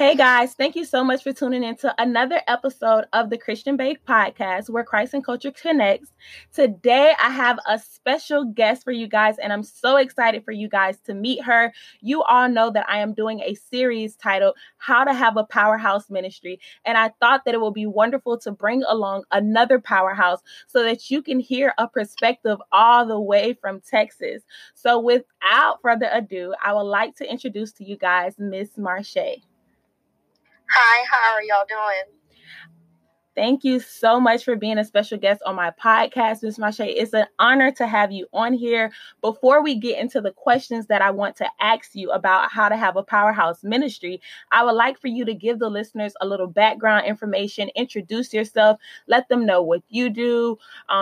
Hey guys, thank you so much for tuning in to another episode of the Christian Bake Podcast, where Christ and culture connects. Today, I have a special guest for you guys, and I'm so excited for you guys to meet her. You all know that I am doing a series titled, How to Have a Powerhouse Ministry, and I thought that it would be wonderful to bring along another powerhouse so that you can hear a perspective all the way from Texas. So without further ado, I would like to introduce to you guys, Miss Marche. Hi, how are y'all doing? Thank you so much for being a special guest on my podcast, Ms. Marche. It's an honor to have you on here. Before we get into the questions that I want to ask you about how to have a powerhouse ministry, I would like for you to give the listeners a little background information, introduce yourself, let them know what you do,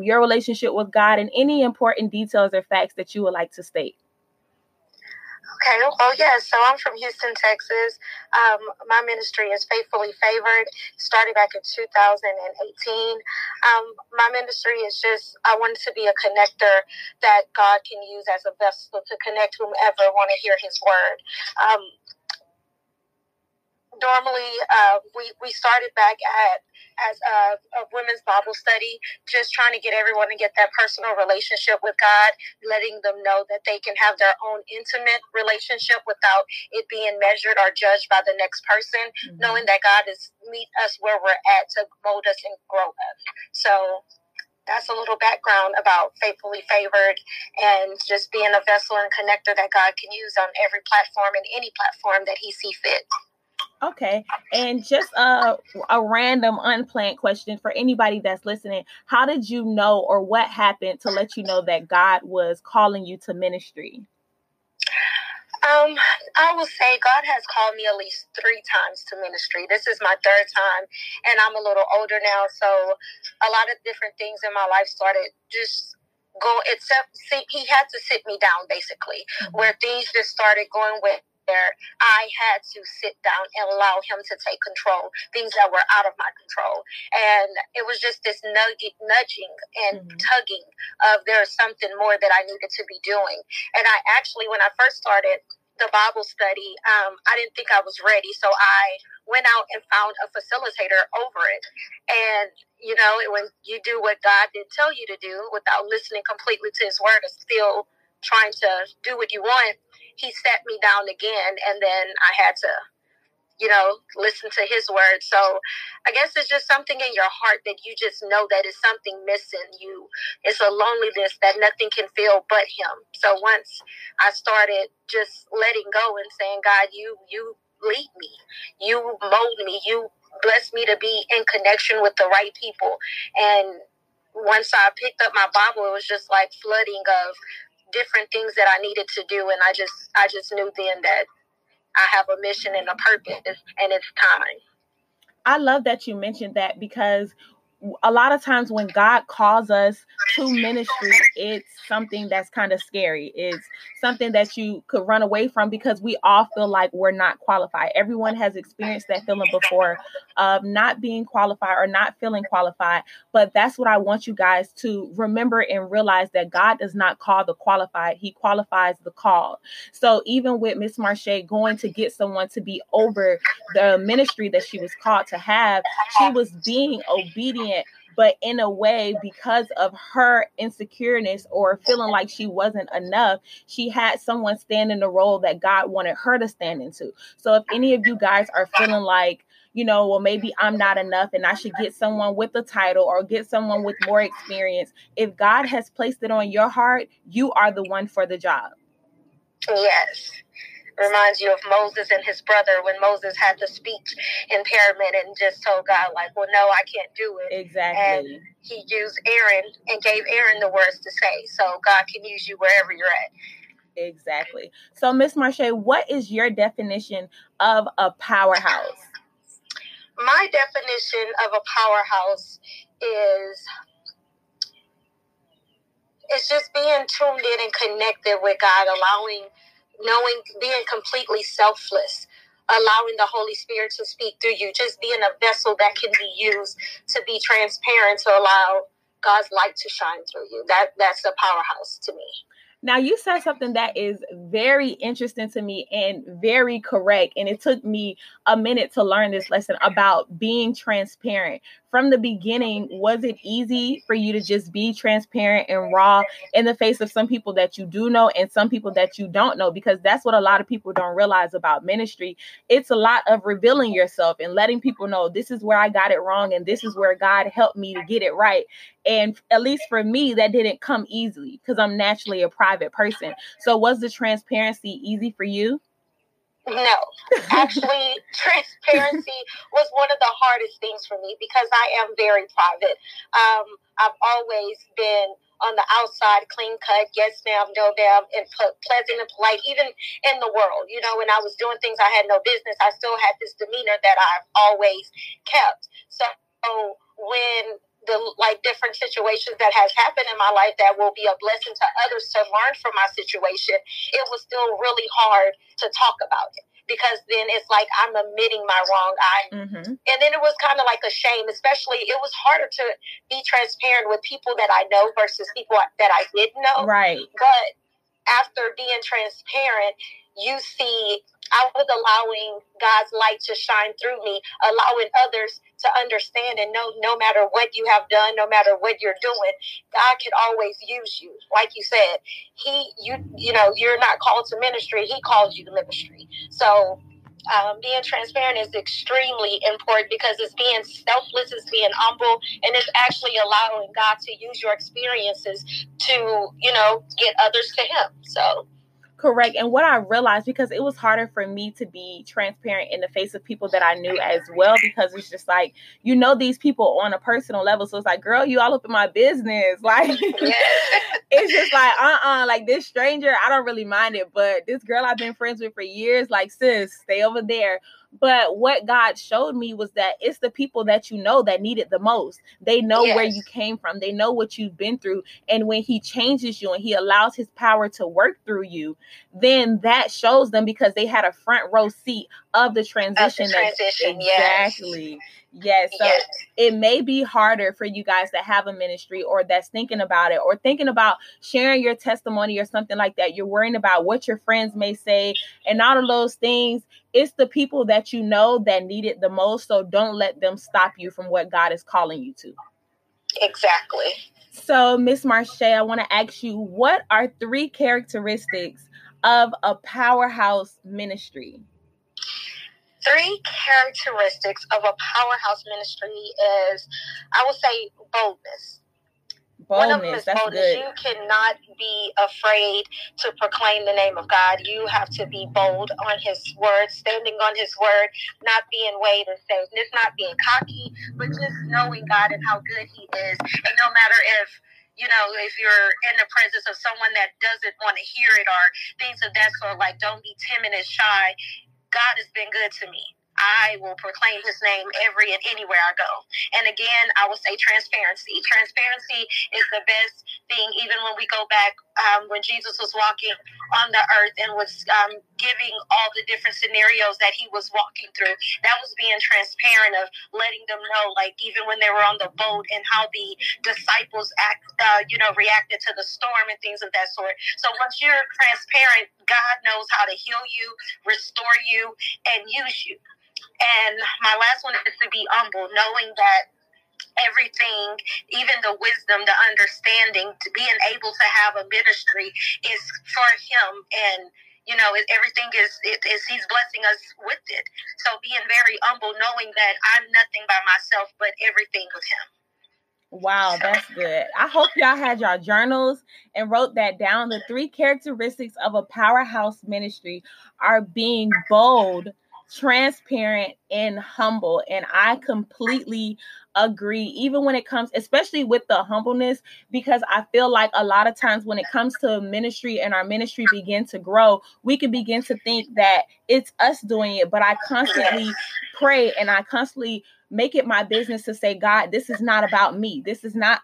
your relationship with God, and any important details or facts that you would like to state. Okay, well, yes, so I'm from Houston, Texas. My ministry is Faithfully Favored. It started back in 2018. My ministry is just, I wanted to be a connector that God can use as a vessel to connect whomever want to hear his word. Normally, we started back as a women's Bible study, just trying to get everyone to get that personal relationship with God, letting them know that they can have their own intimate relationship without it being measured or judged by the next person, knowing that God is meet us where we're at to mold us and grow us. So that's a little background about Faithfully Favored and just being a vessel and connector that God can use on every platform and any platform that he see fit. Okay, and just a random unplanned question for anybody that's listening. How did you know, or what happened to let you know that God was calling you to ministry? I will say God has called me at least 3 times to ministry. This is my 3rd time, and I'm a little older now, so a lot of different things in my life started just going, except he had to sit me down, basically, where things just started going with. I had to sit down and allow him to take control, things that were out of my control. And it was just this nudging and tugging of there's something more that I needed to be doing. And I actually, when I first started the Bible study, I didn't think I was ready. So I went out and found a facilitator over it. And, you know, when you do what God didn't tell you to do without listening completely to his word, it's still trying to do what you want. He sat me down again, and then I had to, you know, listen to his word. So I guess it's just something in your heart that you just know that it's something missing. It's a loneliness that nothing can fill but him. So once I started just letting go and saying, God, you lead me, you mold me, you bless me to be in connection with the right people. And once I picked up my Bible, it was just like flooding of different things that I needed to do, and I just knew then that I have a mission and a purpose, and it's time. I love that you mentioned that, because a lot of times when God calls us to ministry, it's something that's kind of scary. It's something that you could run away from, because we all feel like we're not qualified. Everyone has experienced that feeling before of not being qualified or not feeling qualified. But that's what I want you guys to remember and realize, that God does not call the qualified. He qualifies the called. So even with Miss Marche going to get someone to be over the ministry that she was called to have, she was being obedient, but in a way, because of her insecureness or feeling like she wasn't enough, she had someone stand in the role that God wanted her to stand into. So if any of you guys are feeling like, you know, well, maybe I'm not enough and I should get someone with a title or get someone with more experience, if God has placed it on your heart, you are the one for the job. Yes. Reminds you of Moses and his brother when Moses had the speech impairment and just told God, like, well, no, I can't do it. Exactly. And he used Aaron and gave Aaron the words to say. So God can use you wherever you're at. Exactly. So, Miss Marche, what is your definition of a powerhouse? My definition of a powerhouse is, it's just being tuned in and connected with God, knowing, being completely selfless, allowing the Holy Spirit to speak through you, just being a vessel that can be used to be transparent, to allow God's light to shine through you. That's a powerhouse to me. Now, you said something that is very interesting to me and very correct. And it took me a minute to learn this lesson about being transparent. From the beginning, was it easy for you to just be transparent and raw in the face of some people that you do know and some people that you don't know? Because that's what a lot of people don't realize about ministry. It's a lot of revealing yourself and letting people know this is where I got it wrong and this is where God helped me to get it right. And at least for me, that didn't come easily because I'm naturally a private person. So was the transparency easy for you? No, actually, transparency was one of the hardest things for me because I am very private. I've always been on the outside, clean cut, yes ma'am, no ma'am, and pleasant and polite, even in the world. You know, when I was doing things I had no business, I still had this demeanor that I've always kept. So when different situations that has happened in my life that will be a blessing to others to learn from my situation, it was still really hard to talk about it because then it's like I'm admitting my wrong. And then it was kind of like a shame, especially it was harder to be transparent with people that I know versus people that I didn't know. Right. But after being transparent, you see, I was allowing God's light to shine through me, allowing others to understand and know no matter what you have done, no matter what you're doing, God can always use you. Like you said, you're not called to ministry. He calls you to ministry. So being transparent is extremely important because it's being selfless, it's being humble, and it's actually allowing God to use your experiences to, get others to him. So. Correct. And what I realized, because it was harder for me to be transparent in the face of people that I knew as well, because it's just like, these people on a personal level. So it's like, girl, you all up in my business. Like, it's just like, like this stranger, I don't really mind it. But this girl I've been friends with for years, like, sis, stay over there. But what God showed me was that it's the people that that need it the most. They know where you came from. They know what you've been through. And when he changes you and he allows his power to work through you, then that shows them because they had a front row seat of the transition. Exactly. Yes. So it may be harder for you guys that have a ministry or that's thinking about it or thinking about sharing your testimony or something like that. You're worrying about what your friends may say and all of those things. It's the people that that need it the most. So don't let them stop you from what God is calling you to. Exactly. So, Miss Marche, I want to ask you, what are three characteristics of a powerhouse ministry? Three characteristics of a powerhouse ministry is, I will say, boldness. One of them is boldness. You cannot be afraid to proclaim the name of God. You have to be bold on his word, standing on his word, not being weighed and safe. It's not being cocky, but just knowing God and how good he is. And no matter if you're in the presence of someone that doesn't want to hear it or things of that sort, like don't be timid and shy. God has been good to me. I will proclaim his name every and anywhere I go. And again, I will say transparency. Transparency is the best thing, even when we go back, when Jesus was walking on the earth and was giving all the different scenarios that he was walking through. That was being transparent of letting them know, like even when they were on the boat and how the disciples reacted to the storm and things of that sort. So once you're transparent, God knows how to heal you, restore you, and use you. And my last one is to be humble, knowing that everything, even the wisdom, the understanding, to being able to have a ministry is for him. And, he's blessing us with it. So being very humble, knowing that I'm nothing by myself, but everything with him. Wow, that's good. I hope y'all had y'all journals and wrote that down. The three characteristics of a powerhouse ministry are being bold, transparent, and humble. And I completely agree, even when it comes, especially with the humbleness, because I feel like a lot of times when it comes to ministry and our ministry begin to grow, we can begin to think that it's us doing it. But I constantly pray and I constantly make it my business to say, God, this is not about me. This is not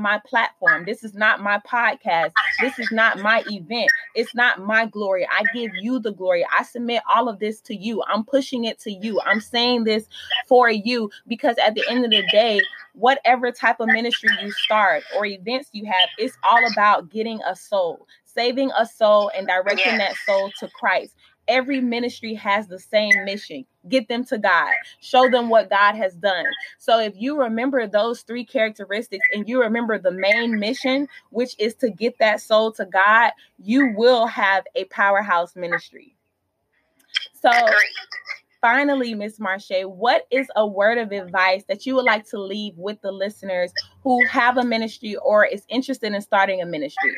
my platform. This is not my podcast. This is not my event. It's not my glory. I give you the glory. I submit all of this to you. I'm pushing it to you. I'm saying this for you because at the end of the day, whatever type of ministry you start or events you have, it's all about getting a soul, saving a soul and directing that soul to Christ. Every ministry has the same mission. Get them to God. Show them what God has done. So if you remember those three characteristics and you remember the main mission, which is to get that soul to God, you will have a powerhouse ministry. So finally, Ms. Marche, what is a word of advice that you would like to leave with the listeners who have a ministry or is interested in starting a ministry?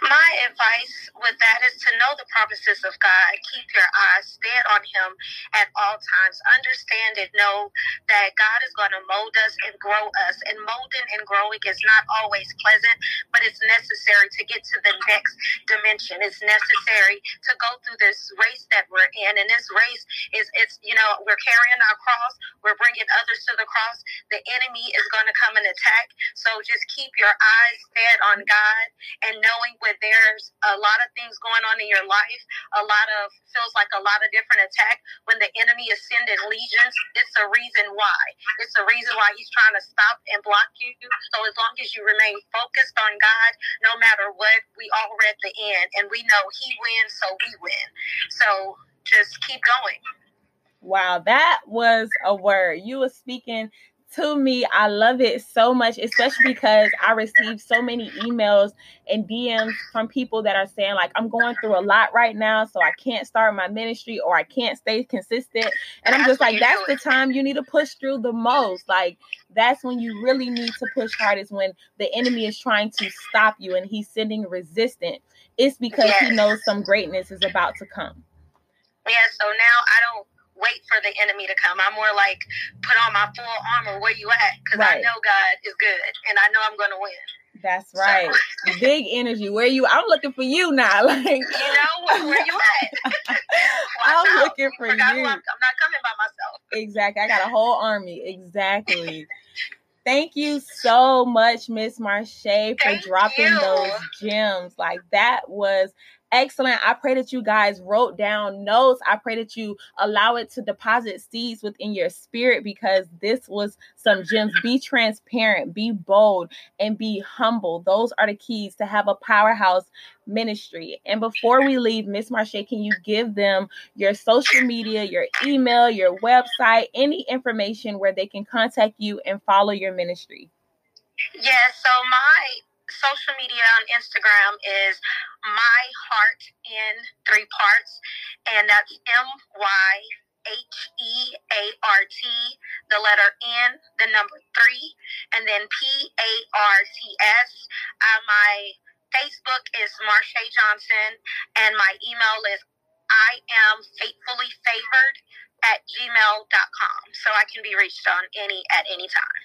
My advice with that is to know the promises of God. Keep your eyes stead on him at all times. Understand and know that God is going to mold us and grow us. And molding and growing is not always pleasant, but it's necessary to get to the next dimension. It's necessary to go through this race that we're in. And this race is, it's, you know, we're carrying our cross. We're bringing others to the cross. The enemy is going to come and attack. So just keep your eyes stead on God and knowing with there's a lot of things going on in your life, feels like a lot of different attack. When the enemy is sending legions, it's a reason why. It's a reason why he's trying to stop and block you. So as long as you remain focused on God, no matter what, we all read the end, and we know he wins, so we win. So just keep going. Wow, that was a word. You were speaking to me. I love it so much, especially because I receive so many emails and DMs from people that are saying, like, I'm going through a lot right now, so I can't start my ministry or I can't stay consistent. And I'm just like, that's the time you need to push through the most. Like, that's when you really need to push hard, is when the enemy is trying to stop you and he's sending resistance. It's because he knows some greatness is about to come. Yeah, so now I don't wait for the enemy to come. I'm more like, put on my full armor. Where you at? Because I know God is good, and I know I'm going to win. That's right. So. Big energy. Where you? I'm looking for you now. Like, you know, where you at? I'm looking for you. I'm not coming by myself. Exactly. I got a whole army. Exactly. Thank you so much, Miss Marche, for dropping those gems. Like, that was excellent. I pray that you guys wrote down notes. I pray that you allow it to deposit seeds within your spirit, because this was some gems. Be transparent, be bold, and be humble. Those are the keys to have a powerhouse ministry. And before we leave, Ms. Marche, can you give them your social media, your email, your website, any information where they can contact you and follow your ministry? Yes. Yeah, so my social media on Instagram is My Heart in 3 Parts, and that's MYHEART, the letter N, the number 3, and then PARTS. My Facebook is Marche Johnson, and my email is iamfaithfullyfavored@gmail.com. So I can be reached on at any time.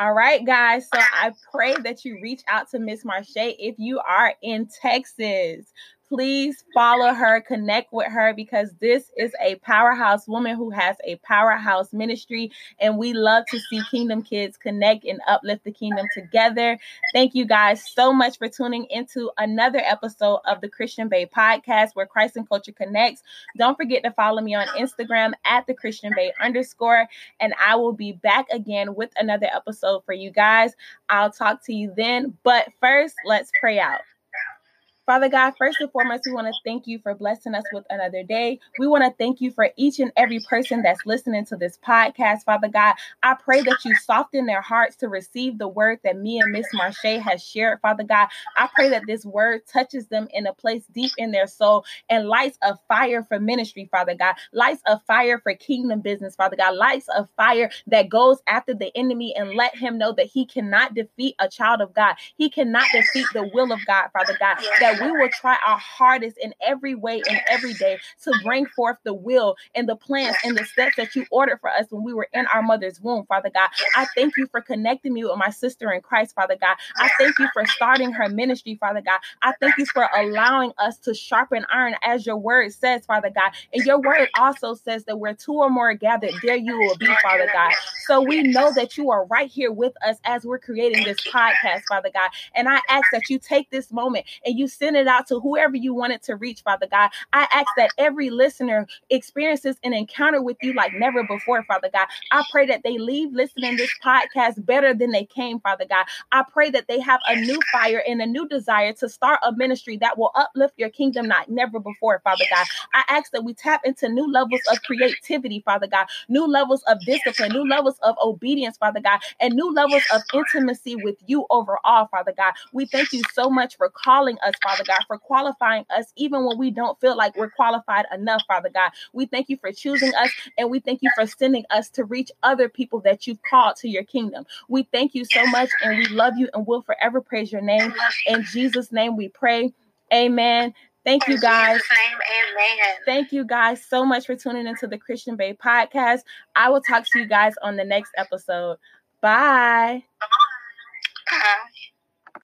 All right, guys. So I pray that you reach out to Miss Marche. If you are in Texas, please follow her, connect with her, because this is a powerhouse woman who has a powerhouse ministry. And we love to see Kingdom Kids connect and uplift the kingdom together. Thank you guys so much for tuning into another episode of the Christian Bake Podcast, where Christ and culture connects. Don't forget to follow me on Instagram at the @ChristianBake_. And I will be back again with another episode for you guys. I'll talk to you then. But first, let's pray out. Father God, first and foremost, we want to thank you for blessing us with another day. We want to thank you for each and every person that's listening to this podcast. Father God, I pray that you soften their hearts to receive the word that me and Miss Marche has shared. Father God, I pray that this word touches them in a place deep in their soul and lights a fire for ministry, Father God, lights a fire for kingdom business, Father God, lights a fire that goes after the enemy and let him know that he cannot defeat a child of God. He cannot defeat the will of God, Father God, that we will try our hardest in every way and every day to bring forth the will and the plans and the steps that you ordered for us when we were in our mother's womb, Father God. I thank you for connecting me with my sister in Christ, Father God. I thank you for starting her ministry, Father God. I thank you for allowing us to sharpen iron, as your word says, Father God. And your word also says that where two or more are gathered, there you will be, Father God. So we know that you are right here with us as we're creating this podcast, Father God. And I ask that you take this moment and you sit send it out to whoever you want it to reach, Father God. I ask that every listener experiences an encounter with you like never before, Father God. I pray that they leave listening to this podcast better than they came, Father God. I pray that they have a new fire and a new desire to start a ministry that will uplift your kingdom like never before, Father God. I ask that we tap into new levels of creativity, Father God, new levels of discipline, new levels of obedience, Father God, and new levels of intimacy with you overall, Father God. We thank you so much for calling us, Father God, for qualifying us even when we don't feel like we're qualified enough, Father God. We thank you for choosing us, and we thank you for sending us to reach other people that you've called to your kingdom. We thank you so much, and we love you, and we'll forever praise your name. In Jesus' name we pray. Amen. Thank you, guys. Thank you, guys, so much for tuning into the Christian Bake Podcast. I will talk to you guys on the next episode. Bye. Bye.